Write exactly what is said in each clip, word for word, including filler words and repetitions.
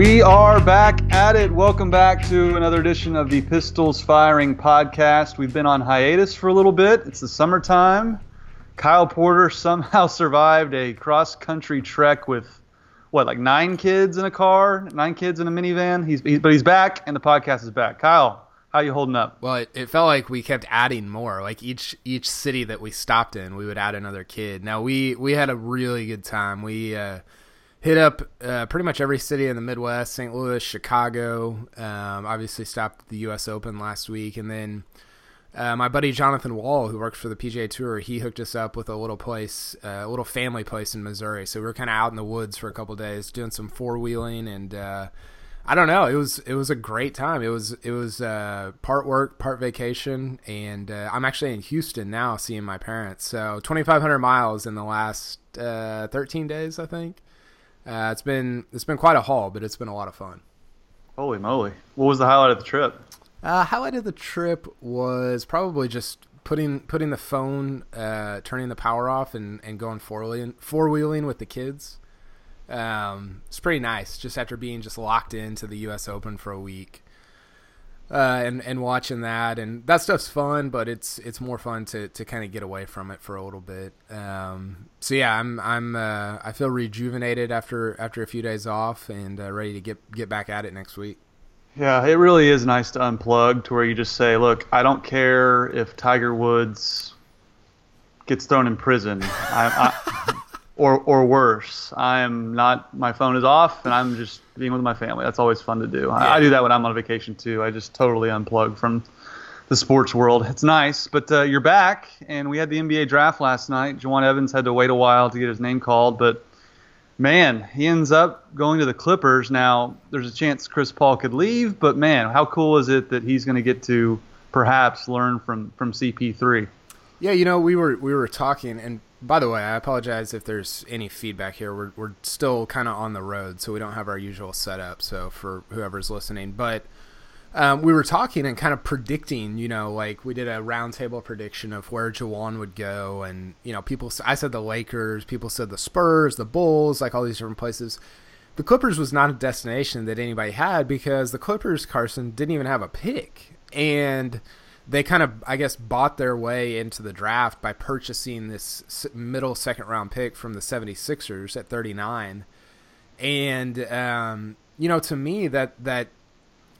We are back at it. Welcome back to another edition of the Pistols Firing Podcast. We've been on hiatus for a little bit. It's the summertime. Kyle Porter somehow survived a cross-country trek with, what, like nine kids in a car? Nine kids in a minivan? He's, he's But he's back, and the podcast is back. Kyle, how are you holding up? Well, it, it felt like we kept adding more. Like each each city that we stopped in, we would add another kid. Now, we, we had a really good time. We... Uh, Hit up uh, pretty much every city in the Midwest, Saint Louis, Chicago. Um, obviously stopped at the U S Open last week. And then uh, my buddy Jonathan Wall, who works for the P G A Tour, he hooked us up with a little place, uh, a little family place in Missouri. So we were kind of out in the woods for a couple of days doing some four-wheeling. And uh, I don't know, it was it was a great time. It was, it was uh, part work, part vacation. And uh, I'm actually in Houston now seeing my parents. So twenty-five hundred miles in the last uh, thirteen days, I think. Uh, it's been it's been quite a haul, but it's been a lot of fun. Holy moly. What was the highlight of the trip? Uh, highlight of the trip was probably just putting putting the phone, uh, turning the power off, and, and going four-wheeling, four-wheeling with the kids. Um, it's pretty nice, just after being just locked into the U S Open for a week uh, and, and watching that. And that stuff's fun, but it's it's more fun to, to kind of get away from it for a little bit. Um So yeah, I'm I'm uh, I feel rejuvenated after after a few days off and uh, ready to get get back at it next week. Yeah, it really is nice to unplug to where you just say, look, I don't care if Tiger Woods gets thrown in prison, I, I, or or worse. I'm not. My phone is off, and I'm just being with my family. That's always fun to do. Yeah. I, I do that when I'm on vacation too. I just totally unplug from the sports world. It's nice, but uh, you're back, and we had the N B A draft last night. Jawun Evans had to wait a while to get his name called, but man, he ends up going to the Clippers. Now, there's a chance Chris Paul could leave, but man, how cool is it that he's going to get to perhaps learn from, from C P three? Yeah, you know, we were we were talking, and by the way, I apologize if there's any feedback here. We're we're still kind of on the road, so we don't have our usual setup. So for whoever's listening, but. Um, we were talking and kind of predicting, you know, like we did a roundtable prediction of where Jawun would go. And, you know, people, I said the Lakers, people said the Spurs, the Bulls, like all these different places. The Clippers was not a destination that anybody had because the Clippers, Carson, didn't even have a pick. And they kind of, I guess, bought their way into the draft by purchasing this middle second round pick from the seventy-sixers at thirty-nine. And, um, you know, to me, that, that,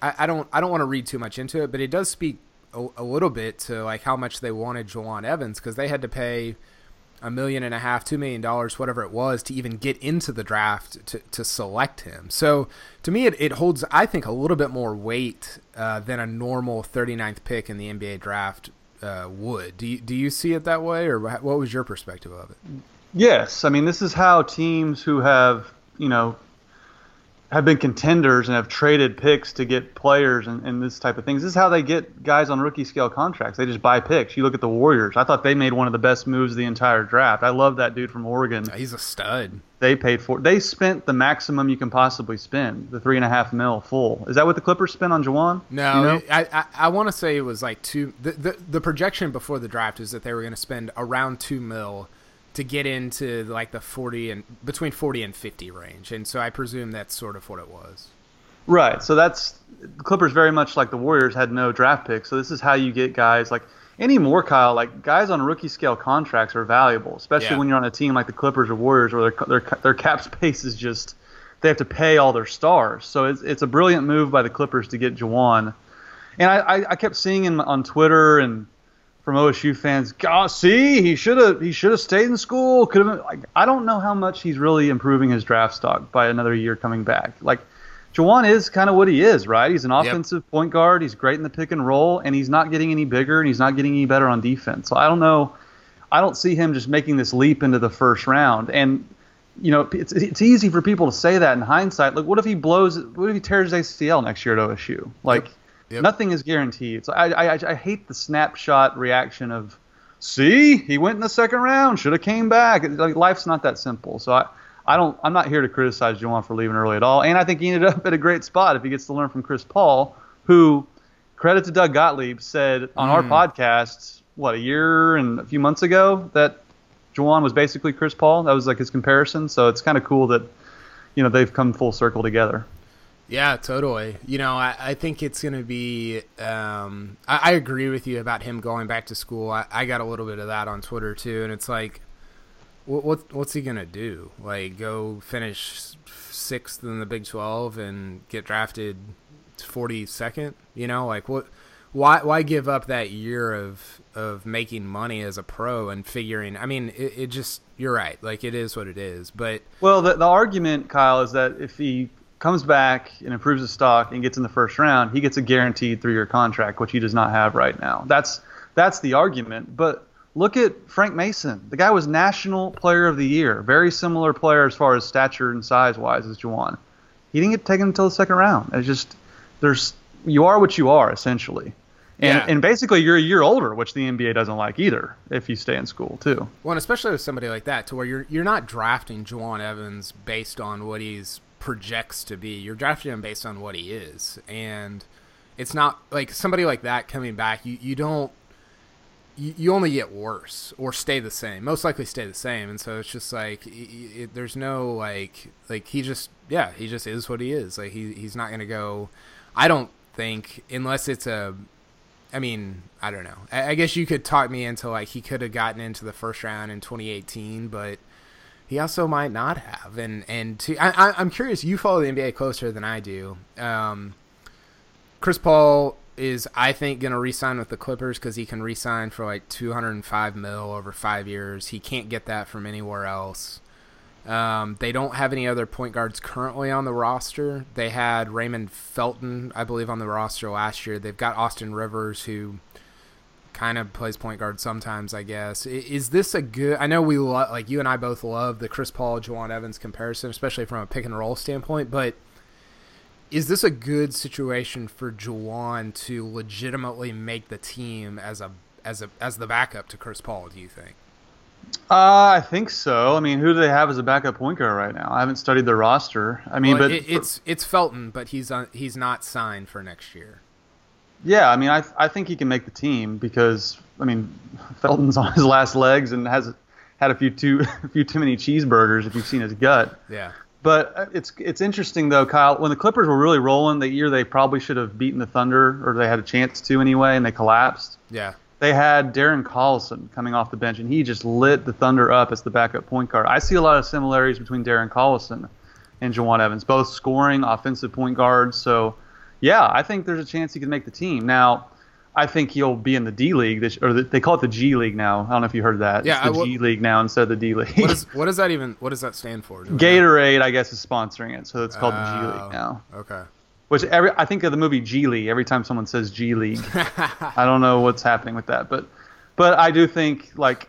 I don't I don't want to read too much into it, but it does speak a, a little bit to like how much they wanted Jawun Evans because they had to pay a million and a half, two million dollars, whatever it was, to even get into the draft to, to select him. So to me, it, it holds, I think, a little bit more weight uh, than a normal thirty-ninth pick in the N B A draft uh, would. Do you, do you see it that way, or what was your perspective of it? Yes. I mean, this is how teams who have, you know, have been contenders and have traded picks to get players and, and this type of things. This is how they get guys on rookie scale contracts. They just buy picks. You look at the Warriors. I thought they made one of the best moves of the entire draft. I love that dude from Oregon. He's a stud. They paid for They spent the maximum you can possibly spend, the three and a half mil full. Is that what the Clippers spent on Jawun? No, you know? I I, I want to say it was like two. The, the the projection before the draft is that they were going to spend around two mil to get into like the forty and between forty and fifty range. And so I presume that's sort of what it was. Right. So that's the Clippers very much like the Warriors had no draft picks. So this is how you get guys like anymore, Kyle, like guys on rookie scale contracts are valuable, especially yeah. when you're on a team like the Clippers or Warriors where their, their, their cap space is just, they have to pay all their stars. So it's, it's a brilliant move by the Clippers to get Jawun. And I, I, I kept seeing him on Twitter and, from O S U fans, God, see, he should have he should have stayed in school. Could have like I don't know how much he's really improving his draft stock by another year coming back. Like Jawun is kind of what he is, right? He's an offensive yep. point guard. He's great in the pick and roll, and he's not getting any bigger, and he's not getting any better on defense. So I don't know. I don't see him just making this leap into the first round. And you know, it's it's easy for people to say that in hindsight. Like, what if he blows? What if he tears his A C L next year at O S U? Like. Yep. Yep. Nothing is guaranteed. So I, I I hate the snapshot reaction of, see, he went in the second round, should have came back. It, like, life's not that simple. So I, I don't I'm not here to criticize Jawun for leaving early at all. And I think he ended up at a great spot if he gets to learn from Chris Paul, who, credit to Doug Gottlieb, said on mm. our podcast, what, a year and a few months ago, that Jawun was basically Chris Paul. That was like his comparison. So it's kind of cool that, you know, they've come full circle together. Yeah, totally. You know, I, I think it's going to be um, – I, I agree with you about him going back to school. I, I got a little bit of that on Twitter too, and it's like, what, what what's he going to do? Like, go finish sixth in the Big twelve and get drafted forty-second? You know, like, what? Why why give up that year of of making money as a pro and figuring? I mean, it, it just – you're right. Like, it is what it is. But well, the, the argument, Kyle, is that if he – comes back and improves his stock and gets in the first round, he gets a guaranteed three-year contract, which he does not have right now. That's that's the argument. But look at Frank Mason. The guy was National Player of the Year, very similar player as far as stature and size-wise as Jawun. He didn't get taken until the second round. It's just there's you are what you are, essentially. And, yeah. and basically you're a year older, which the N B A doesn't like either if you stay in school too. Well, and especially with somebody like that, to where you're you're not drafting Jawun Evans based on what he's projects to be. You're drafting him based on what he is, and it's not like somebody like that coming back, you you don't you, you only get worse or stay the same, most likely stay the same. And so it's just like it, it, there's no like like he just yeah he just is what he is. Like he he's not gonna go, I don't think, unless it's a I mean I don't know I, I guess you could talk me into like he could have gotten into the first round in twenty eighteen, but he also might not have, and and to, I, I, I'm curious. You follow the N B A closer than I do. Um, Chris Paul is, I think, going to re-sign with the Clippers because he can re-sign for like two hundred five mil over five years. He can't get that from anywhere else. Um, they don't have any other point guards currently on the roster. They had Raymond Felton, I believe, on the roster last year. They've got Austin Rivers, who kind of plays point guard sometimes, I guess. Is this a good – I know we lo- – like you and I both love the Chris Paul, Jawun Evans comparison, especially from a pick-and-roll standpoint, but is this a good situation for Jawun to legitimately make the team as a as a, as the backup to Chris Paul, do you think? Uh, I think so. I mean, who do they have as a backup point guard right now? I haven't studied their roster. I mean, well, but it, – it's, it's Felton, but he's on, he's not signed for next year. Yeah, I mean, I I think he can make the team because, I mean, Felton's on his last legs and has had a few too a few too many cheeseburgers if you've seen his gut. Yeah. But it's it's interesting though, Kyle. When the Clippers were really rolling the year, they probably should have beaten the Thunder, or they had a chance to anyway, and they collapsed. Yeah. They had Darren Collison coming off the bench, and he just lit the Thunder up as the backup point guard. I see a lot of similarities between Darren Collison and Jawun Evans, both scoring, offensive point guards. So. Yeah, I think there's a chance he could make the team. Now, I think he'll be in the D League, this, or the, they call it the G League now. I don't know if you heard that. Yeah, it's the I, what, G League now instead of the D League. What, is, what does that even? What does that stand for? Do Gatorade, I guess, is sponsoring it, so it's called uh, the G League now. Okay. Which every I think of the movie G League. Every time someone says G League, I don't know what's happening with that, but but I do think like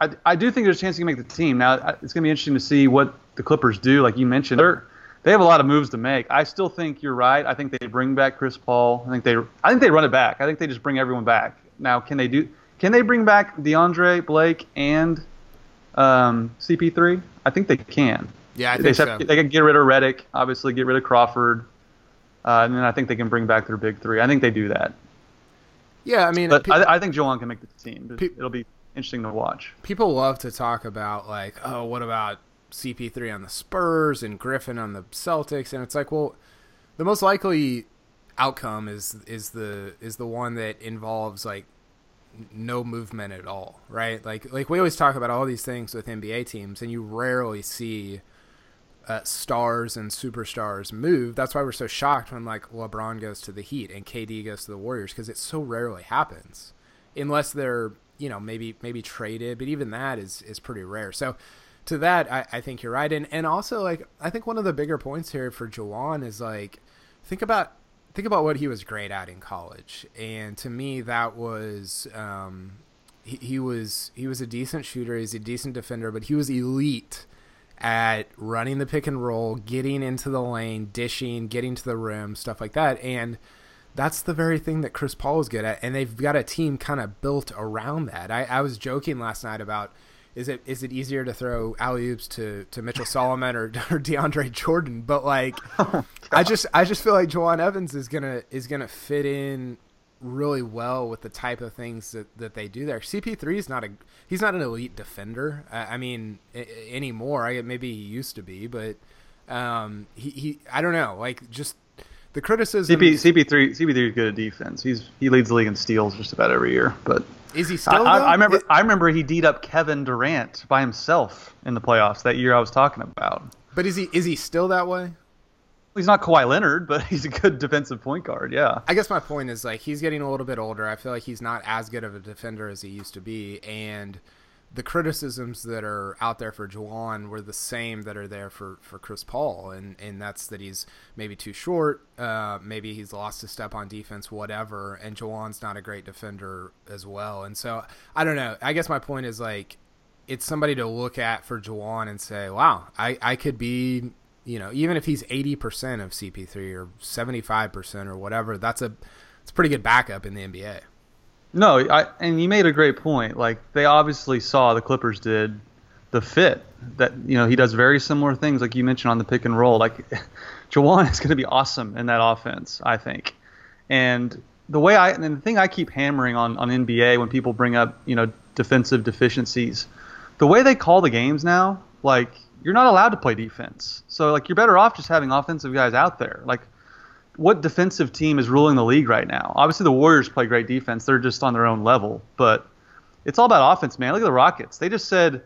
I I do think there's a chance he can make the team. Now it's going to be interesting to see what the Clippers do. Like you mentioned, they're They have a lot of moves to make. I still think you're right. I think they bring back Chris Paul. I think they I think they run it back. I think they just bring everyone back. Now, can they do can they bring back DeAndre, Blake, and um, C P three? I think they can. Yeah, I think they so. Have, they can get rid of Reddick, obviously get rid of Crawford. Uh, and then I think they can bring back their big three. I think they do that. Yeah, I mean, but pe- I, I think Jawun can make the team. Pe- It'll be interesting to watch. People love to talk about like, oh, what about C P three on the Spurs and Griffin on the Celtics, and it's like, well, the most likely outcome is is the is the one that involves like no movement at all, right? Like like we always talk about all these things with N B A teams, and you rarely see uh, stars and superstars move. That's why we're so shocked when like LeBron goes to the Heat and K D goes to the Warriors, because it so rarely happens, unless they're you know maybe maybe traded, but even that is is pretty rare. So. To that, I, I think you're right. And and also, like, I think one of the bigger points here for Jawun is, like, think about think about what he was great at in college. And to me, that was um, – he, he was he was a decent shooter. He's a decent defender. But he was elite at running the pick and roll, getting into the lane, dishing, getting to the rim, stuff like that. And that's the very thing that Chris Paul is good at. And they've got a team kind of built around that. I, I was joking last night about – Is it is it easier to throw alley-oops to, to Mitchell Solomon or, or DeAndre Jordan? But like, oh, I just I just feel like Jawun Evans is gonna is gonna fit in really well with the type of things that, that they do there. C P three is not a he's not an elite defender. I, I mean I, anymore. I maybe he used to be, but Um, he, he I don't know, like just the criticism. C P, C P three, C P three is good at defense. He's he leads the league in steals just about every year. But is he still? I, I, I remember it, I remember he D'd up Kevin Durant by himself in the playoffs that year I was talking about. But is he is he still that way? He's not Kawhi Leonard, but he's a good defensive point guard, yeah. I guess my point is, like, he's getting a little bit older. I feel like he's not as good of a defender as he used to be, and the criticisms that are out there for Jawun were the same that are there for, for Chris Paul, and, and that's that he's maybe too short, uh, maybe he's lost a step on defense, whatever, and Jawan's not a great defender as well. And so, I don't know. I guess my point is, like, it's somebody to look at for Jawun and say, wow, I, I could be... You know, even if he's eighty percent of C P three or seventy-five percent or whatever, that's a it's pretty good backup in the N B A. No, I, and you made a great point. Like, they obviously saw, the Clippers did, the fit that, you know, he does very similar things, like you mentioned on the pick and roll. Like, Jawun is going to be awesome in that offense, I think. And the way I, and the thing I keep hammering on, on N B A when people bring up, you know, defensive deficiencies, the way they call the games now, like, you're not allowed to play defense. So, like, you're better off just having offensive guys out there. Like, what defensive team is ruling the league right now? Obviously, the Warriors play great defense. They're just on their own level. But it's all about offense, man. Look at the Rockets. They just said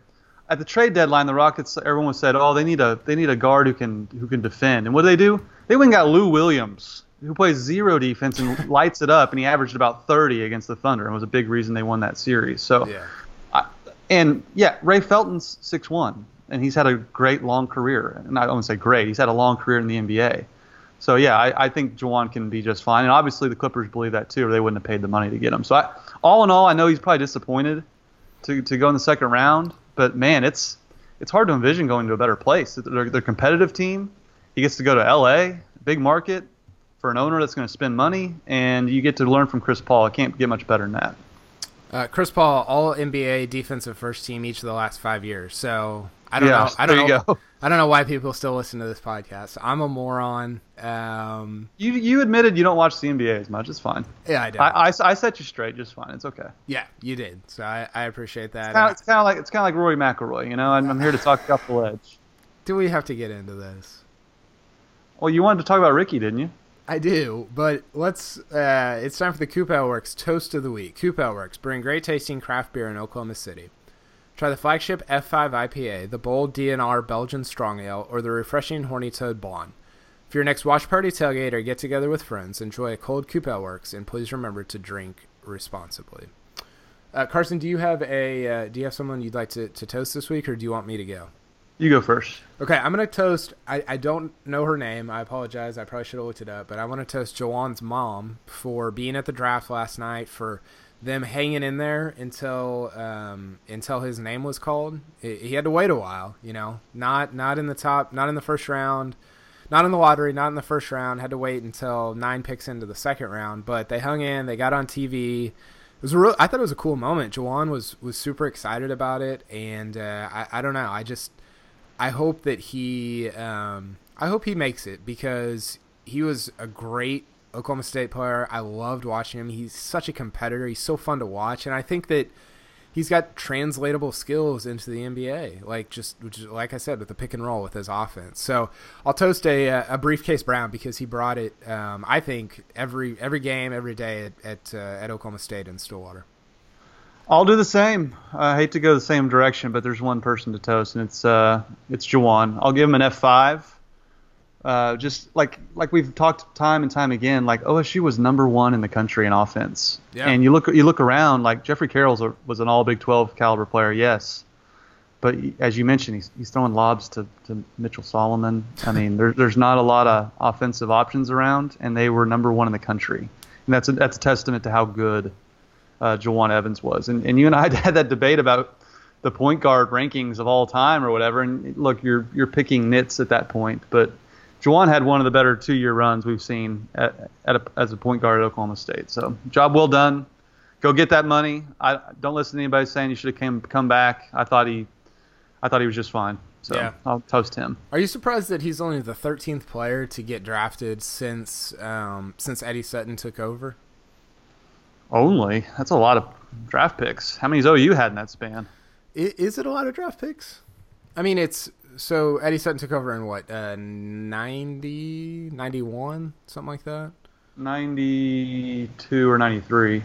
at the trade deadline, the Rockets, everyone said, oh, they need a they need a guard who can who can defend. And what do they do? They went and got Lou Williams, who plays zero defense and lights it up, and he averaged about thirty against the Thunder, and was a big reason they won that series. So, yeah. I, and, yeah, Ray Felton's six one. And he's had a great long career. And I don't want to say great. He's had a long career in the N B A. So, yeah, I, I think Jawun can be just fine. And obviously the Clippers believe that too, or they wouldn't have paid the money to get him. So, I, all in all, I know he's probably disappointed to, to go in the second round. But, man, it's it's hard to envision going to a better place. They're, they're a competitive team. He gets to go to L A, big market, for an owner that's going to spend money. And you get to learn from Chris Paul. It can't get much better than that. Uh, Chris Paul, all N B A defensive first team each of the last five years. So... I don't yeah, know. I don't know. I don't know why people still listen to this podcast. I'm a moron. Um, you you admitted you don't watch the N B A as much. It's fine. Yeah, I do. I, I, I set you straight. Just fine. It's okay. Yeah, you did. So I, I appreciate that. It's kind of like it's kind of like Rory McIlroy. You know, I'm, I'm here to talk off the ledge. Do we have to get into this? Well, you wanted to talk about Ricky, didn't you? I do, but let's. Uh, it's time for the Coupel Works Toast of the Week. Coupel Works bring great tasting craft beer in Oklahoma City. Try the flagship F five I P A, the bold D N R Belgian Strong Ale, or the refreshing Horny Toad Blonde. For your next watch party, tailgate, or get together with friends, enjoy a cold Coupel Works, and please remember to drink responsibly. Uh, Carson, do you have a uh, do you have someone you'd like to, to toast this week, or do you want me to go? You go first. Okay, I'm gonna toast. I, I don't know her name. I apologize. I probably should have looked it up, but I want to toast Jawan's mom for being at the draft last night, for them hanging in there until um, until his name was called. He had to wait a while, you know. Not not in the top, not in the first round, not in the lottery, not in the first round. Had to wait until nine picks into the second round. But they hung in. They got on T V. It was a real, I thought it was a cool moment. Jawun was was super excited about it, and uh, I I don't know. I just I hope that he um, I hope he makes it, because he was a great Oklahoma State player. I loved watching him. He's such a competitor. He's so fun to watch. And I think that he's got translatable skills into the N B A, like just, which is, like I said, with the pick and roll with his offense. So I'll toast a, a briefcase Brown, because he brought it, um, I think, every every game, every day at at, uh, at Oklahoma State in Stillwater. I'll do the same. I hate to go the same direction, but there's one person to toast, and it's uh, it's Jawun. I'll give him an F five. Uh, just like like we've talked time and time again, like O S U was number one in the country in offense. Yeah. And you look you look around, like Jeffrey Carroll's a, was an all Big twelve caliber player, yes. But as you mentioned, he's he's throwing lobs to, to Mitchell Solomon. I mean, there, there's not a lot of offensive options around, and they were number one in the country. And that's a, that's a testament to how good uh, Jawun Evans was. And and you and I had that debate about the point guard rankings of all time or whatever. And look, you're you're picking nits at that point, but Jawun had one of the better two-year runs we've seen at, at a, as a point guard at Oklahoma State. So, job well done. Go get that money. I don't listen to anybody saying you should have came come back. I thought he, I thought he was just fine. So yeah. I'll toast him. Are you surprised that he's only the thirteenth player to get drafted since um, since Eddie Sutton took over? Only that's a lot of draft picks. How many has O U had in that span? Is it a lot of draft picks? I mean, it's so Eddie Sutton took over in what, uh, ninety, ninety-one, something like that? ninety-two or ninety-three.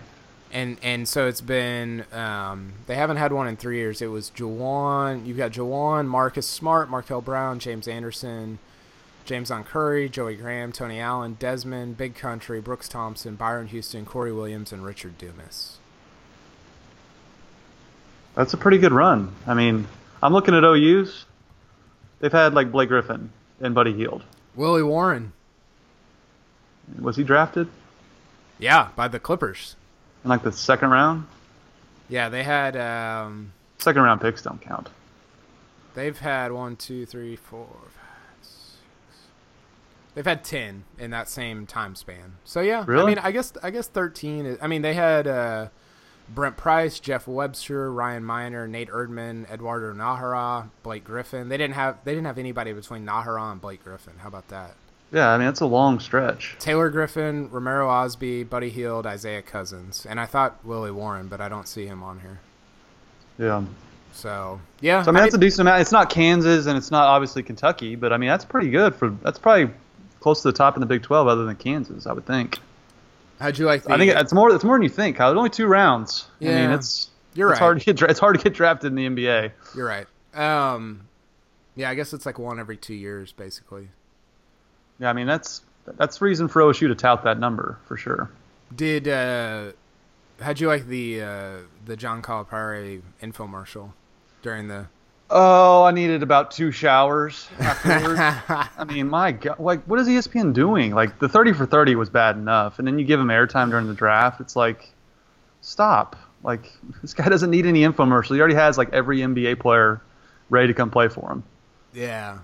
And and so it's been um, – they haven't had one in three years. It was Jawun – you've got Jawun, Marcus Smart, Markelle Brown, James Anderson, Jameson Curry, Joey Graham, Tony Allen, Desmond, Big Country, Brooks Thompson, Byron Houston, Corey Williams, and Richard Dumas. That's a pretty good run. I mean, I'm looking at O U's. They've had like Blake Griffin and Buddy Hield. Willie Warren. Was he drafted? Yeah, by the Clippers. In like the second round? Yeah, they had... Um, second round picks don't count. They've had one, two, three, four, five, six. They've had ten in that same time span. So, yeah. Really? I mean, I guess, I guess thirteen. Is, I mean, they had uh, Brent Price, Jeff Webster, Ryan Miner, Nate Erdman, Eduardo Nahara, Blake Griffin. They didn't have They didn't have anybody between Nahara and Blake Griffin. How about that? Yeah, I mean, it's a long stretch. Taylor Griffin, Romero Osby, Buddy Hield, Isaiah Cousins. And I thought Willie Warren, but I don't see him on here. Yeah. So, yeah. So, I mean, I that's mean, a decent amount. It's not Kansas, and it's not obviously Kentucky, but, I mean, that's pretty good. For That's probably close to the top in the Big twelve other than Kansas, I would think. How'd you like the... I think it's more It's more than you think, Kyle. It's only two rounds. Yeah. I mean, it's, You're it's, right. hard to get, it's hard to get drafted in the N B A. You're right. Um, yeah, I guess it's like one every two years, basically. Yeah, I mean, that's that's reason for O S U to tout that number, for sure. Did uh, how'd you like the uh, the John Calipari infomercial during the... Oh, I needed about two showers afterwards. I mean, my God, like, what is E S P N doing? Like, the thirty for thirty was bad enough, and then you give him airtime during the draft. It's like, stop. Like, this guy doesn't need any infomercial. He already has, like, every N B A player ready to come play for him. Yeah.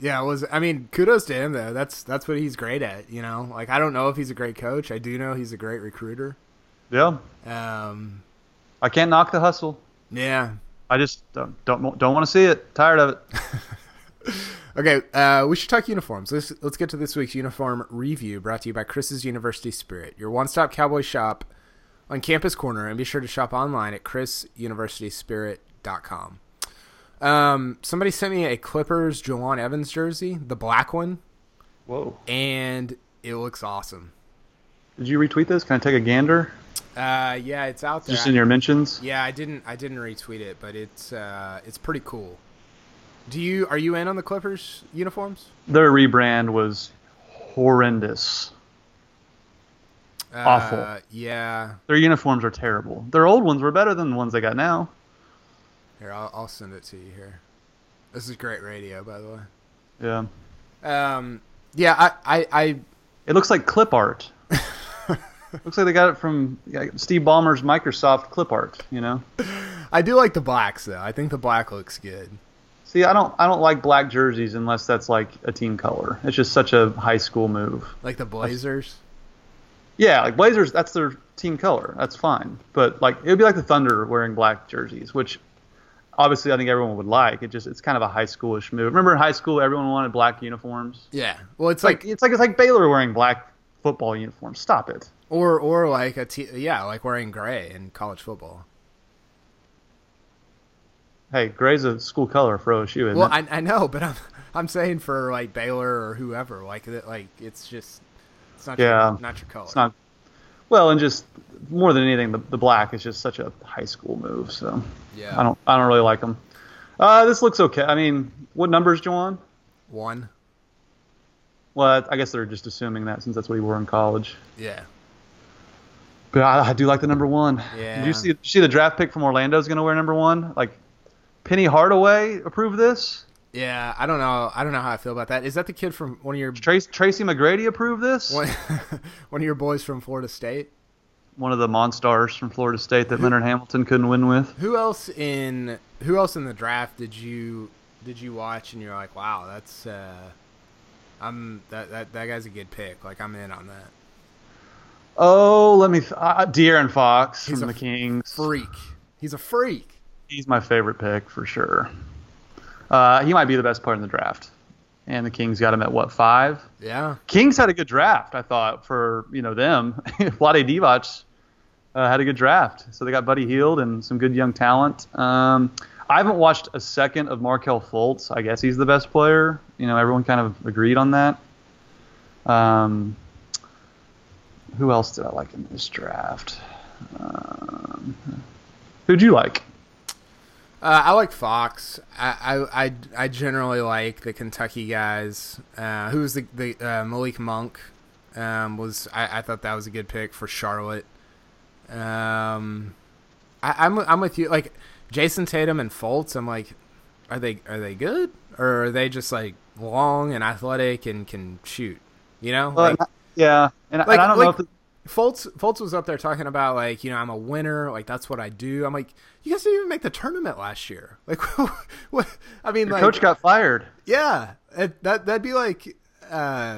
Yeah, it was. I mean, kudos to him though. That's that's what he's great at, you know. Like, I don't know if he's a great coach. I do know he's a great recruiter. Yeah. Um, I can't knock the hustle. Yeah. I just don't don't, don't want to see it. Tired of it. Okay, uh, we should talk uniforms. Let's let's get to this week's uniform review, brought to you by Chris's University Spirit, your one-stop cowboy shop on Campus Corner, and be sure to shop online at chris university spirit dot com. Um, somebody sent me a Clippers Jawun Evans jersey, the black one. Whoa. And it looks awesome. Did you retweet this? Can I take a gander? Uh, yeah, it's out there. Just in your mentions? Yeah, I didn't, I didn't retweet it, but it's, uh, it's pretty cool. Do you, are you in on the Clippers uniforms? Their rebrand was horrendous. Uh, Awful. Yeah. Their uniforms are terrible. Their old ones were better than the ones they got now. Here, I'll, I'll send it to you here. This is great radio, by the way. Yeah. Um. Yeah, I... I, I it looks like clip art. Looks like they got it from Steve Ballmer's Microsoft clip art, you know? I do like the blacks, though. I think the black looks good. See, I don't I don't like black jerseys unless that's, like, a team color. It's just such a high school move. Like the Blazers? Yeah, like Blazers, that's their team color. That's fine. But, like, it would be like the Thunder wearing black jerseys, which... Obviously, I think everyone would like it. Just it's kind of a high schoolish move. Remember in high school, everyone wanted black uniforms. Yeah, well, it's like, like it's like it's like Baylor wearing black football uniforms. Stop it. Or or like a t- yeah, like wearing gray in college football. Hey, gray's a school color for O S U, isn't well, it? Well, I I know, but I'm I'm saying for like Baylor or whoever, like like it's just it's not yeah, your, not your color. It's not. Well, and just more than anything, the, the black is just such a high school move. So yeah, I don't, I don't really like them. Uh, this looks okay. I mean, what number is Jawun? One. Well, I guess they're just assuming that since that's what he wore in college. Yeah. But I, I do like the number one. Yeah. Did you see, see the draft pick from Orlando is going to wear number one? Like, Penny Hardaway approved this? Yeah, I don't know. I don't know how I feel about that. Is that the kid from one of your Trace, Tracy McGrady approved this? One, one of your boys from Florida State? One of the Monstars from Florida State that who, Leonard Hamilton couldn't win with. Who else in who else in the draft did you did you watch and you're like, wow, that's uh, I'm that, that that guy's a good pick. Like, I'm in on that. Oh, let me th- uh, De'Aaron Fox He's from the Kings. Freak. He's a freak. He's my favorite pick for sure. Uh, he might be the best player in the draft. And the Kings got him at, what, five? Yeah. Kings had a good draft, I thought, for, you know, them. Vlade Divac uh, had a good draft. So they got Buddy Hield and some good young talent. Um, I haven't watched a second of Markelle Fultz. I guess he's the best player. You know, everyone kind of agreed on that. Um, who else did I like in this draft? Um, who'd you like? Uh, I like Fox. I, I I I generally like the Kentucky guys. Uh, who was the the uh, Malik Monk? Um, was I, I thought that was a good pick for Charlotte. Um, I, I'm I'm with you. Like Jason Tatum and Fultz. I'm like, are they are they good or are they just like long and athletic and can shoot? You know? Well, like, yeah, and, like, and I don't like, know if. The- Fultz, Fultz was up there talking about, like, you know, I'm a winner. Like, that's what I do. I'm like, you guys didn't even make the tournament last year. Like, what? I mean, your like. Coach got fired. Yeah. It, that, that'd be like, uh,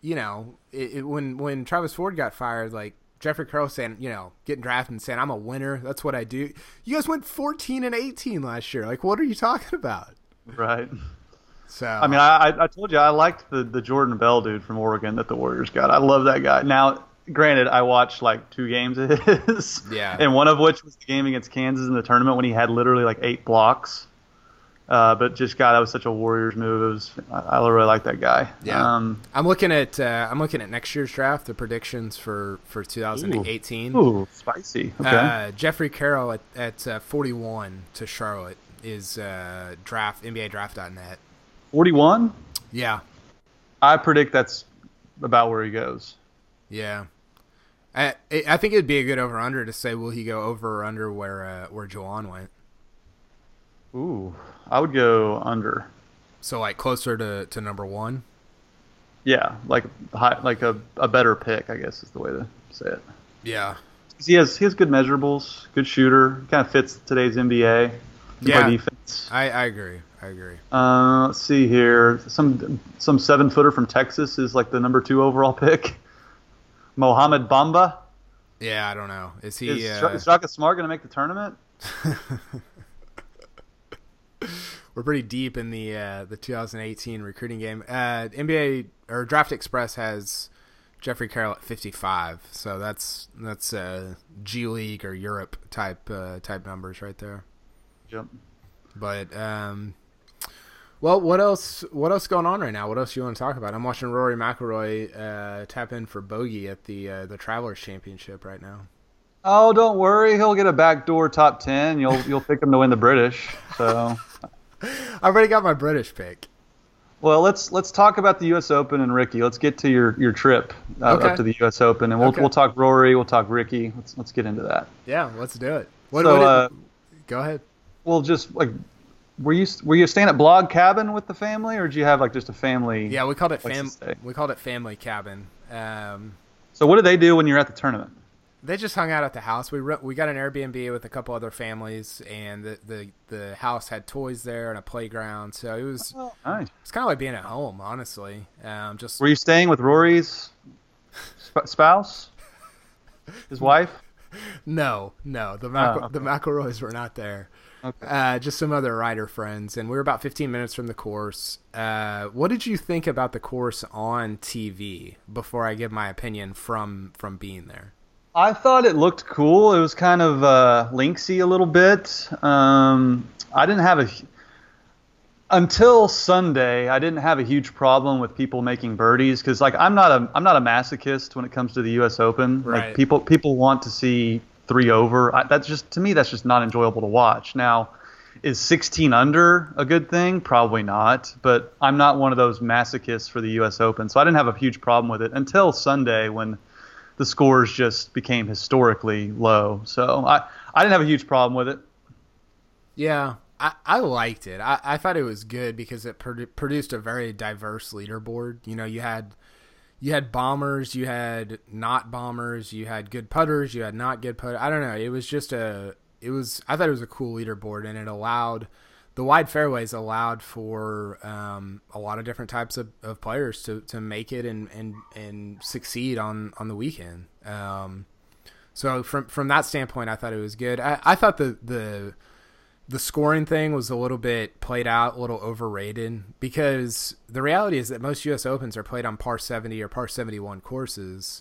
you know, it, it, when, when Travis Ford got fired, like, Jeffrey Carroll saying, you know, getting drafted and saying, I'm a winner. That's what I do. You guys went fourteen and eighteen last year. Like, what are you talking about? Right. So I mean, I I told you I liked the, the Jordan Bell dude from Oregon that the Warriors got. I love that guy. Now, granted, I watched like two games of his, yeah, and one of which was the game against Kansas in the tournament when he had literally like eight blocks. Uh, but just God, that was such a Warriors move. It was, I, I really like that guy. Yeah, um, I'm looking at uh, I'm looking at next year's draft. The predictions for, for two thousand eighteen. Ooh, ooh, spicy. Okay. Uh, Jeffrey Carroll at at uh, forty-one to Charlotte is uh, draft N B A draft dot net. forty-one? Yeah. I predict that's about where he goes. Yeah. I I think it'd be a good over-under to say, will he go over or under where uh, where Jawun went? Ooh, I would go under. So, like, closer to, to number one? Yeah, like, high, like a, a better pick, I guess is the way to say it. Yeah. He has, he has good measurables, good shooter, kind of fits today's N B A. Yeah, defense. I, I agree. I agree. Uh, let's see here. Some some seven footer from Texas is like the number two overall pick. Mohamed Bamba. Yeah, I don't know. Is he? Is uh... Shaka Smart going to make the tournament? We're pretty deep in the uh, the two thousand eighteen recruiting game. Uh, N B A or Draft Express has Jeffrey Carroll at fifty-five, so that's that's uh, G League or Europe type uh, type numbers right there. Yep. But um. Well, what else? What else going on right now? What else do you want to talk about? I'm watching Rory McIlroy uh, tap in for bogey at the uh, the Travelers Championship right now. Oh, don't worry, he'll get a backdoor top ten. You'll you'll pick him to win the British. So, I've already got my British pick. Well, let's let's talk about the U S Open and Ricky. Let's get to your your trip uh, okay. up to the U S Open, and we'll okay. we'll talk Rory, we'll talk Ricky. Let's let's get into that. Yeah, let's do it. What, so, what did, uh, go ahead. Well, just like. Were you were you staying at Blog Cabin with the family, or did you have like just a family? Yeah, we called it fam. We called it Family Cabin. Um, so what did they do when you were at the tournament? They just hung out at the house. We re- we got an Airbnb with a couple other families, and the, the, the house had toys there and a playground. So it was oh, nice. It's kind of like being at home, honestly. Um, just were you staying with Rory's sp- spouse, his wife? No, no, the Mac- oh, okay. the McElroys were not there. Okay. Uh, just some other rider friends, and we were about fifteen minutes from the course. Uh, what did you think about the course on T V before I give my opinion from, from being there? I thought it looked cool. It was kind of uh, linksy a little bit. Um, I didn't have a – until Sunday, I didn't have a huge problem with people making birdies because, like, I'm not a I'm not a masochist when it comes to the U S Open. Right. Like, people people want to see – three over. I, that's just to me. That's just not enjoyable to watch. Now, is sixteen under a good thing? Probably not. But I'm not one of those masochists for the U S Open, so I didn't have a huge problem with it until Sunday when the scores just became historically low. So I, I didn't have a huge problem with it. Yeah, I, I liked it. I, I thought it was good because it produ- produced a very diverse leaderboard. You know, you had. You had bombers, you had not bombers, you had good putters, you had not good putters. I don't know. It was just a – it was – I thought it was a cool leaderboard, and it allowed – the wide fairways allowed for um, a lot of different types of, of players to, to make it and, and, and succeed on, on the weekend. Um, so from from that standpoint, I thought it was good. I, I thought the, the the scoring thing was a little bit played out, a little overrated, because the reality is that most U S Opens are played on par seventy or par seventy-one courses,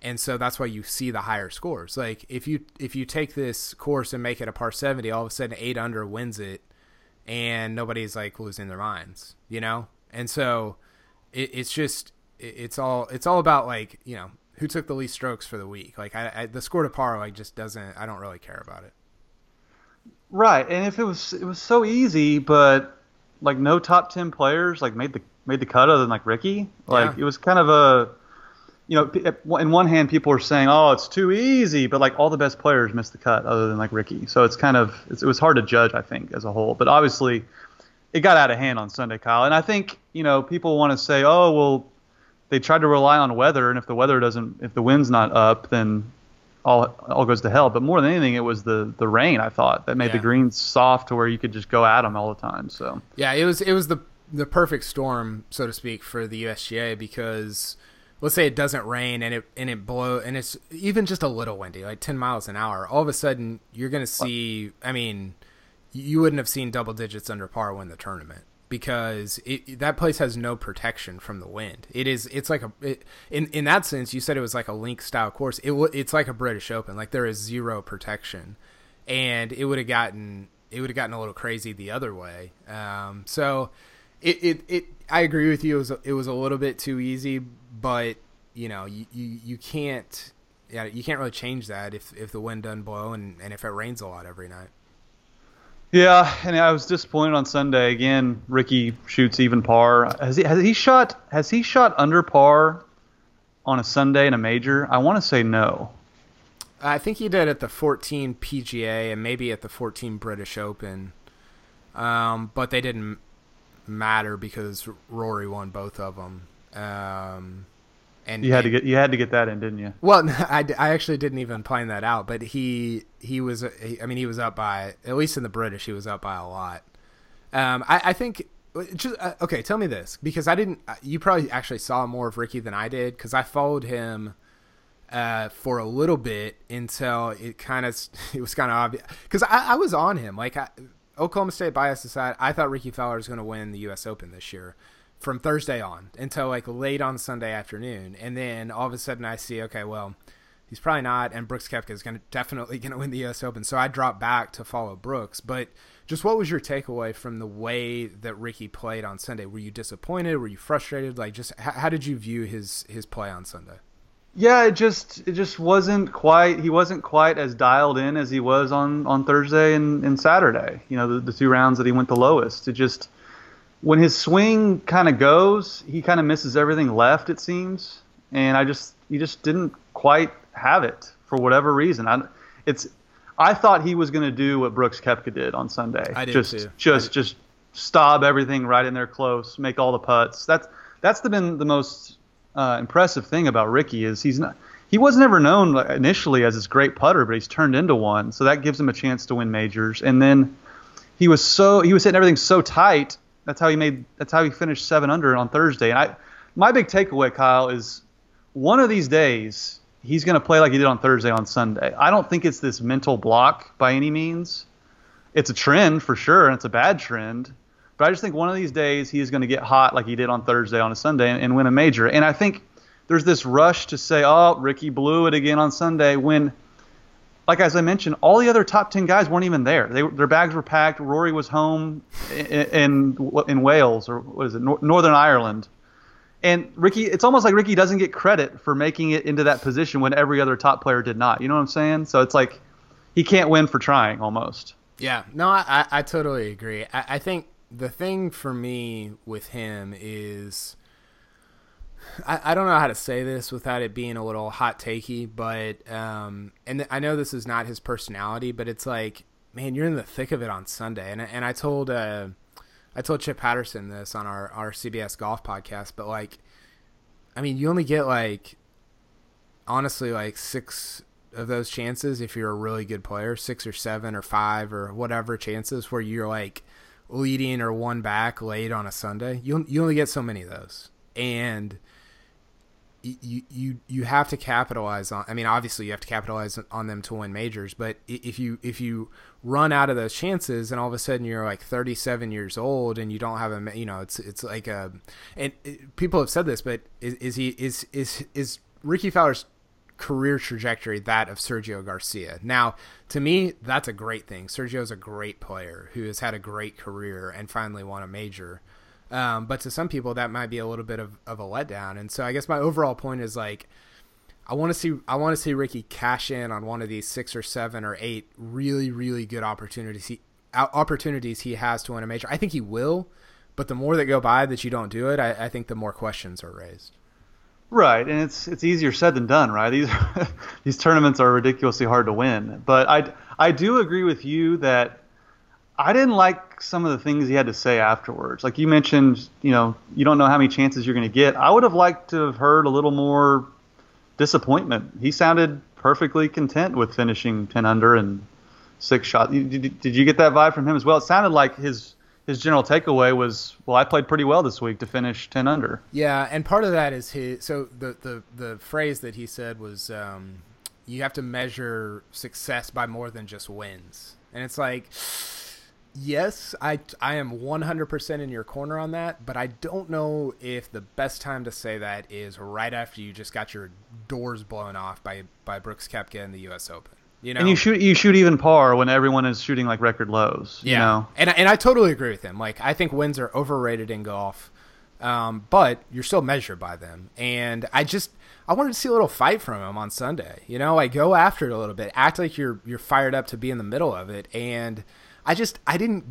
And so that's why you see the higher scores. Like if you if you take this course and make it a par seventy, all of a sudden eight under wins it, and nobody's like losing their minds, you know. And so it, it's just it, it's all it's all about like you know who took the least strokes for the week. Like I, I, the score to par like just doesn't. I don't really care about it. Right, and if it was it was so easy, but like no top ten players like made the made the cut other than like Ricky. Like yeah. It was kind of a. You know, in one hand, people are saying, "Oh, it's too easy," but like all the best players missed the cut, other than like Ricky. So it's kind of it's, it was hard to judge, I think, as a whole. But obviously, it got out of hand on Sunday, Kyle. And I think you know people want to say, "Oh, well, they tried to rely on weather, and if the weather doesn't, if the wind's not up, then all all goes to hell." But more than anything, it was the the rain. I thought that made yeah. the greens soft to where you could just go at them all the time. So yeah, it was it was the the perfect storm, so to speak, for the U S G A because. Let's say it doesn't rain and it and it blow and it's even just a little windy, like ten miles an hour. All of a sudden, you're going to see. I mean, you wouldn't have seen double digits under par win the tournament because it, that place has no protection from the wind. It is. It's like a. It, in in that sense, you said it was like a links style course. It it's like a British Open. Like there is zero protection, and it would have gotten it would have gotten a little crazy the other way. Um, so, it it it. I agree with you. It was it was a little bit too easy. But you know you, you, you can't yeah you can't really change that if, if the wind doesn't blow and, and if it rains a lot every night. Yeah, and I was disappointed on Sunday again. Ricky shoots even par. Has he has he shot has he shot under par on a Sunday in a major? I want to say no. I think he did at the fourteen P G A and maybe at the fourteen British Open, um, but they didn't matter because Rory won both of them. Um, and you had to get you had to get that in, didn't you? Well, I, I actually didn't even plan that out, but he he was I mean he was up by at least in the British he was up by a lot. Um, I, I think just okay. Tell me this because I didn't. You probably actually saw more of Ricky than I did because I followed him uh, for a little bit until it kind of it was kind of obvious because I, I was on him like I, Oklahoma State bias aside. I thought Ricky Fowler was going to win the U S Open this year. From Thursday on until like late on Sunday afternoon. And then all of a sudden I see, okay, well, he's probably not. And Brooks Koepka is going to definitely going to win the U S Open. So I dropped back to follow Brooks. But just what was your takeaway from the way that Ricky played on Sunday? Were you disappointed? Were you frustrated? Like just how, how did you view his, his play on Sunday? Yeah, it just, it just wasn't quite, he wasn't quite as dialed in as he was on, on Thursday and, and Saturday, you know, the, the two rounds that he went the lowest. It just, when his swing kind of goes, he kind of misses everything left, it seems. And I just, he just didn't quite have it for whatever reason. I, it's, I thought he was going to do what Brooks Koepka did on Sunday. I did just, too. Just, just stop everything right in there close, make all the putts. That's, that's the, been the most uh, impressive thing about Ricky is he's not, he was never known initially as this great putter, but he's turned into one. So that gives him a chance to win majors. And then he was so, he was hitting everything so tight. That's how he made. That's how he finished seven under on Thursday. And I, my big takeaway, Kyle, is one of these days he's going to play like he did on Thursday on Sunday. I don't think it's this mental block by any means. It's a trend for sure, and it's a bad trend. But I just think one of these days he is going to get hot like he did on Thursday on a Sunday and, and win a major. And I think there's this rush to say, "Oh, Ricky blew it again on Sunday." When, like as I mentioned, all the other top ten guys weren't even there. They, their bags were packed. Rory was home in, in in Wales or what is it, Northern Ireland. And Ricky, it's almost like Ricky doesn't get credit for making it into that position when every other top player did not. You know what I'm saying? So it's like he can't win for trying almost. Yeah, no, I, I totally agree. I, I think the thing for me with him is I, I don't know how to say this without it being a little hot takey, but um, and th- I know this is not his personality, but it's like, man, you're in the thick of it on Sunday. And and I told uh, I told Chip Patterson this on our, our C B S Golf podcast, but like, I mean, you only get like, honestly, like six of those chances if you're a really good player, six or seven or five or whatever chances where you're like leading or one back late on a Sunday. You you only get so many of those, and You, you you have to capitalize on. I mean, obviously you have to capitalize on them to win majors. But if you if you run out of those chances, and all of a sudden you're like thirty-seven years old, and you don't have a, you know, it's it's like a. And people have said this, but is, is he is is is Ricky Fowler's career trajectory that of Sergio Garcia. Now, to me, that's a great thing. Sergio's a great player who has had a great career and finally won a major. Um, but to some people, that might be a little bit of, of a letdown. And so I guess my overall point is, like, I want to see I want to see Ricky cash in on one of these six or seven or eight really, really good opportunities he, opportunities he has to win a major. I think he will, but the more that go by that you don't do it, I, I think the more questions are raised. Right, and it's it's easier said than done, right? These these tournaments are ridiculously hard to win. But I, I do agree with you that I didn't like some of the things he had to say afterwards. Like you mentioned, you know, you don't know how many chances you're going to get. I would have liked to have heard a little more disappointment. He sounded perfectly content with finishing ten under and six shots. Did, did you get that vibe from him as well? It sounded like his his general takeaway was, well, I played pretty well this week to finish ten under. Yeah, and part of that is his. So the the the phrase that he said was, um, you have to measure success by more than just wins, and it's like, yes, I, I am one hundred percent in your corner on that, but I don't know if the best time to say that is right after you just got your doors blown off by, by Brooks Koepka in the U S Open. You know, and you shoot you shoot even par when everyone is shooting like record lows. Yeah, you know? and and I totally agree with him. Like, I think wins are overrated in golf, um, but you're still measured by them. And I just I wanted to see a little fight from him on Sunday. You know, like, go after it a little bit, act like you're you're fired up to be in the middle of it, and. I just, I didn't,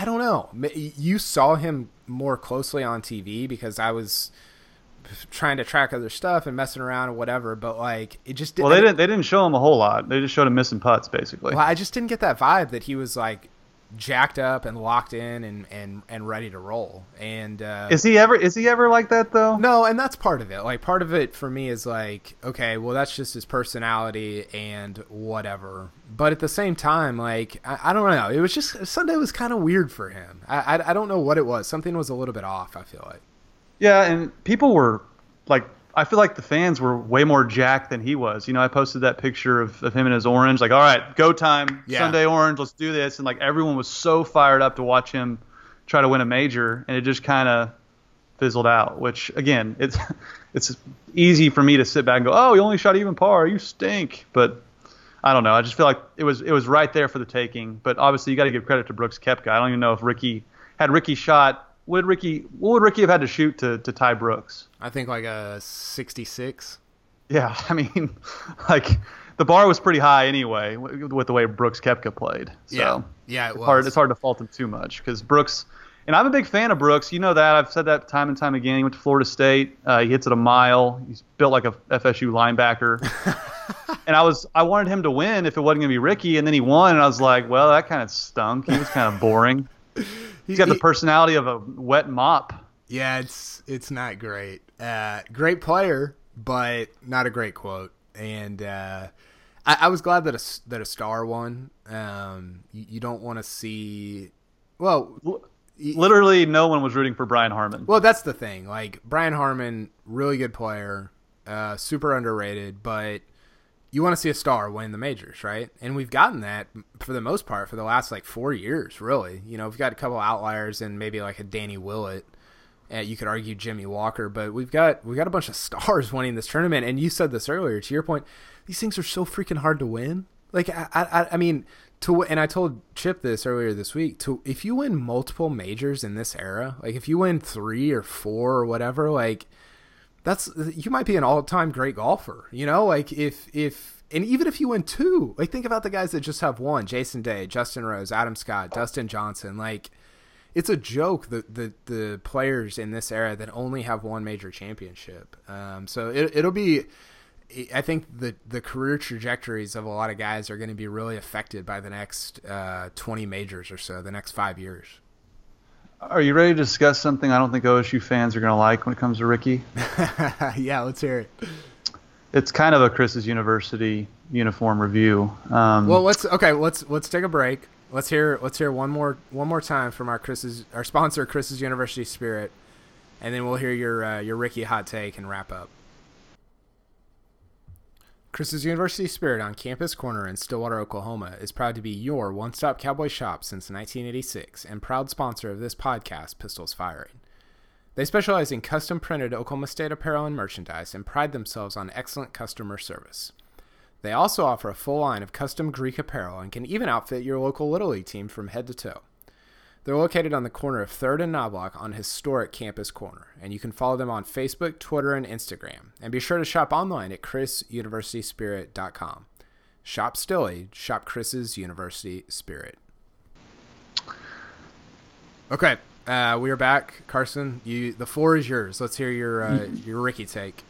I don't know. You saw him more closely on T V because I was trying to track other stuff and messing around and whatever, but like, it just didn't. Well, they didn't, they didn't show him a whole lot. They just showed him missing putts, basically. Well, I just didn't get that vibe that he was like jacked up and locked in and, and, and ready to roll. And, uh, is he ever, is he ever like that though? No. And that's part of it. Like, part of it for me is like, okay, well, that's just his personality and whatever. But at the same time, like, I, I don't know. It was just, Sunday was kind of weird for him. I, I, I don't know what it was. Something was a little bit off, I feel like. Yeah. And people were like, I feel like the fans were way more jacked than he was. You know, I posted that picture of, of him in his orange, like, all right, go time, yeah. Sunday orange, let's do this. And, like, everyone was so fired up to watch him try to win a major, and it just kind of fizzled out, which, again, it's it's easy for me to sit back and go, oh, you only shot even par, you stink. But I don't know. I just feel like it was it was right there for the taking. But obviously you got to give credit to Brooks Koepka. I don't even know if Ricky – had Ricky shot – Would Ricky? What would Ricky have had to shoot to, to tie Brooks? I think like a sixty-six. Yeah, I mean, like the bar was pretty high anyway with the way Brooks Koepka played. So yeah, yeah, it it's was. Hard, it's hard to fault him too much because Brooks, and I'm a big fan of Brooks. You know that. I've said that time and time again. He went to Florida State. Uh, he hits it a mile. He's built like a F S U linebacker. And I was, I wanted him to win if it wasn't going to be Ricky, and then he won, and I was like, well, that kind of stunk. He was kind of boring. He's got the personality of a wet mop. Yeah, it's it's not great. Uh, great player, but not a great quote. And uh, I, I was glad that a, that a star won. Um, you, you don't want to see – well – literally no one was rooting for Brian Harmon. Well, that's the thing. Like, Brian Harmon, really good player, uh, super underrated, but – you want to see a star win the majors, right? And we've gotten that for the most part for the last like four years, really. You know, we've got a couple outliers and maybe like a Danny Willett. Uh, you could argue Jimmy Walker, but we've got we got a bunch of stars winning this tournament. And you said this earlier. To your point, these things are so freaking hard to win. Like I, I, I mean, to and I told Chip this earlier this week. To if you win multiple majors in this era, like if you win three or four or whatever, like. That's you might be an all-time great golfer, you know, like if if and even if you win two, like think about the guys that just have one, Jason Day, Justin Rose, Adam Scott, Dustin Johnson, like it's a joke. The, the, the players in this era that only have one major championship. Um, so it, it'll be I think the, the career trajectories of a lot of guys are going to be really affected by the next uh, twenty majors or so, the next five years. Are you ready to discuss something I don't think O S U fans are going to like when it comes to Ricky? Yeah, let's hear it. It's kind of a Chris's University uniform review. Um, well, let's okay. Let's let's take a break. Let's hear let's hear one more one more time from our Chris's our sponsor, Chris's University Spirit, and then we'll hear your uh, your Ricky hot take and wrap up. Chris's University Spirit on Campus Corner in Stillwater, Oklahoma is proud to be your one-stop cowboy shop since nineteen eighty-six and proud sponsor of this podcast, Pistols Firing. They specialize in custom-printed Oklahoma State apparel and merchandise and pride themselves on excellent customer service. They also offer a full line of custom Greek apparel and can even outfit your local Little League team from head to toe. They're located on the corner of third and Knobloch on historic Campus Corner, and you can follow them on Facebook, Twitter, and Instagram. And be sure to shop online at chris university spirit dot com. Shop Stilly, shop Chris's University Spirit. Okay, uh, we are back. Carson, you, the floor is yours. Let's hear your uh, your Ricky take.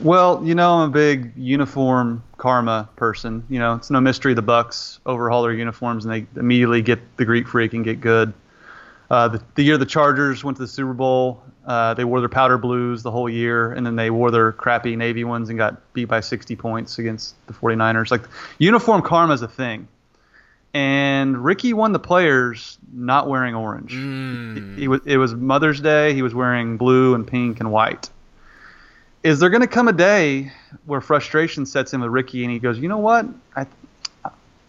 Well, you know, I'm a big uniform karma person. You know, it's no mystery the Bucks overhaul their uniforms and they immediately get the Greek freak and get good. Uh, the, the year the Chargers went to the Super Bowl, uh, they wore their powder blues the whole year, and then they wore their crappy navy ones and got beat by sixty points against the forty-niners. Like, uniform karma is a thing. And Ricky won the players not wearing orange. Mm. It, it, was, it was Mother's Day. He was wearing blue and pink and white. Is there going to come a day where frustration sets in with Ricky and he goes, you know what? I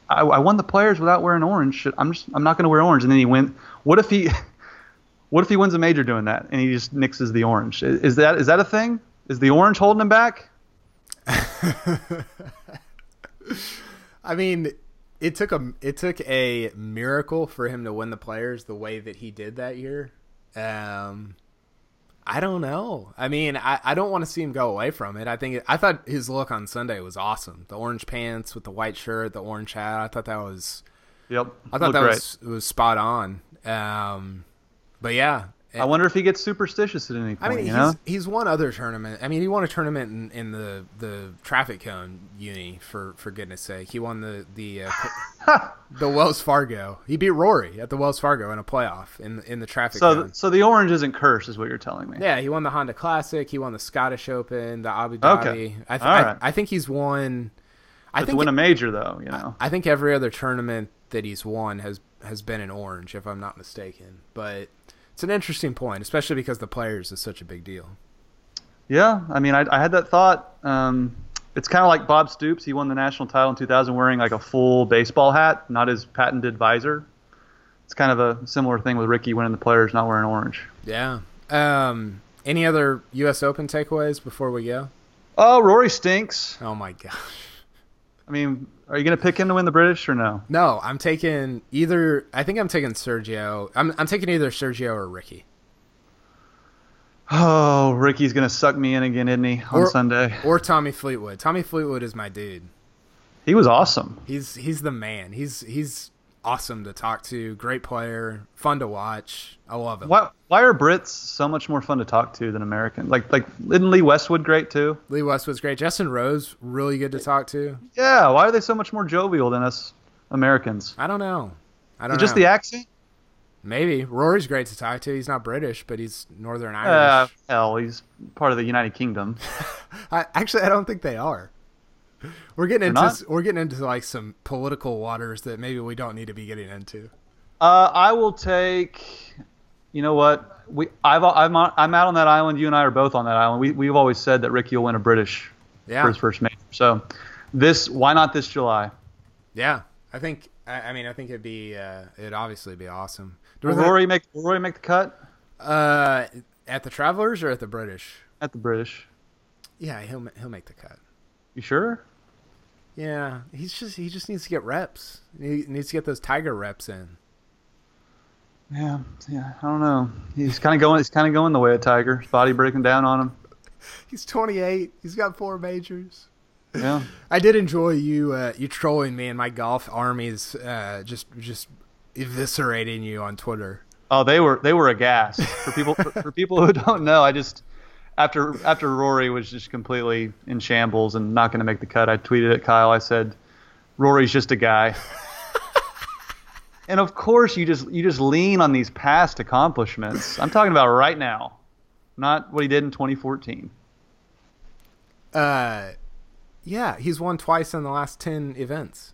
I, I won the players without wearing orange. I'm just I'm not going to wear orange. And then he went. What if he? What if he wins a major doing that and he just nixes the orange? Is that is that a thing? Is the orange holding him back? I mean. It took a it took a miracle for him to win the players the way that he did that year. Um, I don't know. I mean, I, I don't want to see him go away from it. I think it, I thought his look on Sunday was awesome. The orange pants with the white shirt, the orange hat. I thought that was. Yep. I thought that was, was spot on. Um, but yeah. It, I wonder if he gets superstitious at any point. I mean, you he's, know? he's won other tournament. I mean, he won a tournament in, in the, the traffic cone uni, for, for goodness sake. He won the the uh, the Wells Fargo. He beat Rory at the Wells Fargo in a playoff in in the traffic so, cone. So the orange isn't cursed is what you're telling me. Yeah, he won the Honda Classic. He won the Scottish Open, the Abu Dhabi. Okay. I, th- right. I I think he's won. I but think to win a major, though, you know. I, I think every other tournament that he's won has, has been in orange, if I'm not mistaken. But... it's an interesting point, especially because the players is such a big deal. Yeah, I mean, I, I had that thought. Um, it's kind of like Bob Stoops. He won the national title in two thousand wearing like a full baseball hat, not his patented visor. It's kind of a similar thing with Ricky winning the players, not wearing orange. Yeah. Um, any other U S Open takeaways before we go? Oh, Rory stinks. Oh, my gosh. I mean, are you going to pick him to win the British or no? No, I'm taking either. I think I'm taking Sergio. I'm I'm taking either Sergio or Ricky. Oh, Ricky's going to suck me in again, isn't he, on or, Sunday? Or Tommy Fleetwood. Tommy Fleetwood is my dude. He was awesome. He's he's the man. He's he's awesome to talk to. Great player. Fun to watch. I love him. Why, why are Brits so much more fun to talk to than Americans? Like, like isn't Lee Westwood great too? Lee Westwood's great. Justin Rose, really good to talk to. Yeah, why are they so much more jovial than us Americans? I don't know. I don't know. Is it just the accent? Maybe. Rory's great to talk to. He's not British, but he's Northern Irish. Uh, hell, he's part of the United Kingdom. I, actually, I don't think they are. We're getting into we're getting into like some political waters that maybe we don't need to be getting into. Uh, I will take. You know what? We I've I'm on, I'm out on that island. You and I are both on that island. We we've always said that Ricky will win a British yeah. for his first major. So this why not this July? Yeah, I think I, I mean I think it'd be uh, it'd obviously be awesome. Will Rory make will Rory make the cut? Uh, at the Travelers or at the British? At the British. Yeah, he'll he'll make the cut. You sure? Yeah, he's just he just needs to get reps. He needs to get those Tiger reps in. Yeah, yeah, I don't know. He's kind of going. He's kind of going the way of Tiger. His body breaking down on him. He's twenty-eight. He's got four majors. Yeah, I did enjoy you uh, you trolling me and my golf armies uh, just just eviscerating you on Twitter. Oh, they were they were aghast for people for, for people who don't know. I just. After after Rory was just completely in shambles and not going to make the cut, I tweeted at Kyle. I said, "Rory's just a guy." And of course, you just you just lean on these past accomplishments. I'm talking about right now, not what he did in twenty fourteen. Uh, yeah, he's won twice in the last ten events.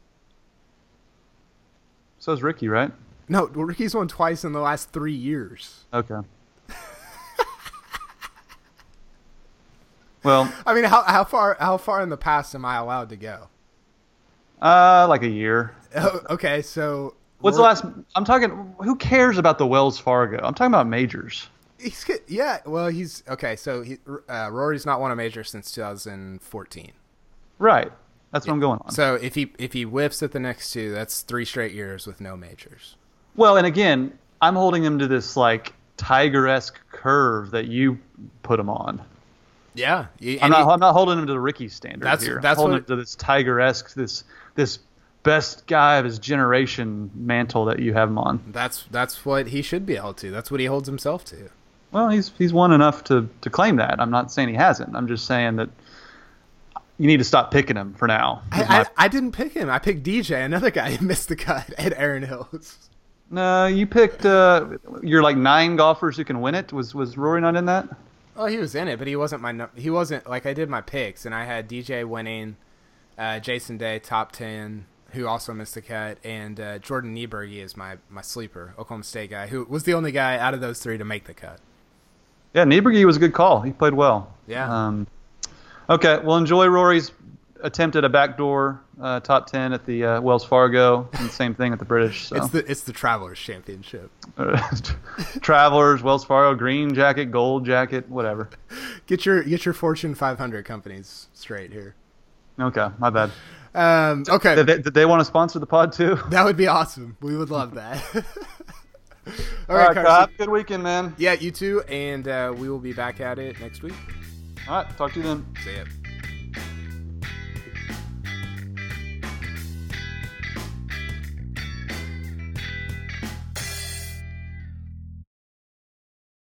So is Ricky, right? No, Ricky's won twice in the last three years. Okay. Well, I mean, how how far how far in the past am I allowed to go? Uh, like a year. Oh, okay, so what's Rory, the last? I'm talking. Who cares about the Wells Fargo? I'm talking about majors. He's good. Yeah. Well, he's okay. So he, uh, Rory's not won a major since two thousand fourteen. Right. That's yeah. what I'm going on. So if he if he whiffs at the next two, that's three straight years with no majors. Well, and again, I'm holding him to this like Tiger-esque curve that you put him on. Yeah, he, I'm not. He, I'm not holding him to the Ricky standard that's, here. That's I'm holding what, him to this Tiger-esque, this this best guy of his generation mantle that you have him on. That's that's what he should be held to. That's what he holds himself to. Well, he's he's won enough to to claim that. I'm not saying he hasn't. I'm just saying that you need to stop picking him for now. I, I, I didn't pick him. I picked D J, another guy who missed the cut at Erin Hills. No, you picked uh, your like nine golfers who can win it. Was was Rory not in that? Oh, he was in it, but he wasn't my – he wasn't – like, I did my picks, and I had D J winning, uh, Jason Day, top ten, who also missed the cut, and uh, Jordan Nieberge is my, my sleeper, Oklahoma State guy, who was the only guy out of those three to make the cut. Yeah, Nieberge was a good call. He played well. Yeah. Um, okay, well, enjoy Rory's attempt at a backdoor uh, top ten at the uh, Wells Fargo, and same thing at the British. So. It's the it's the Travelers Championship. Travelers, Wells Fargo, green jacket, gold jacket, whatever. Get your get your Fortune five hundred companies straight here. Okay, my bad. Um, okay, did they, did they want to sponsor the pod too? That would be awesome. We would love that. All, All right, right Carson. Good weekend, man. Yeah, you too, and uh, we will be back at it next week. All right, talk to you then. See ya.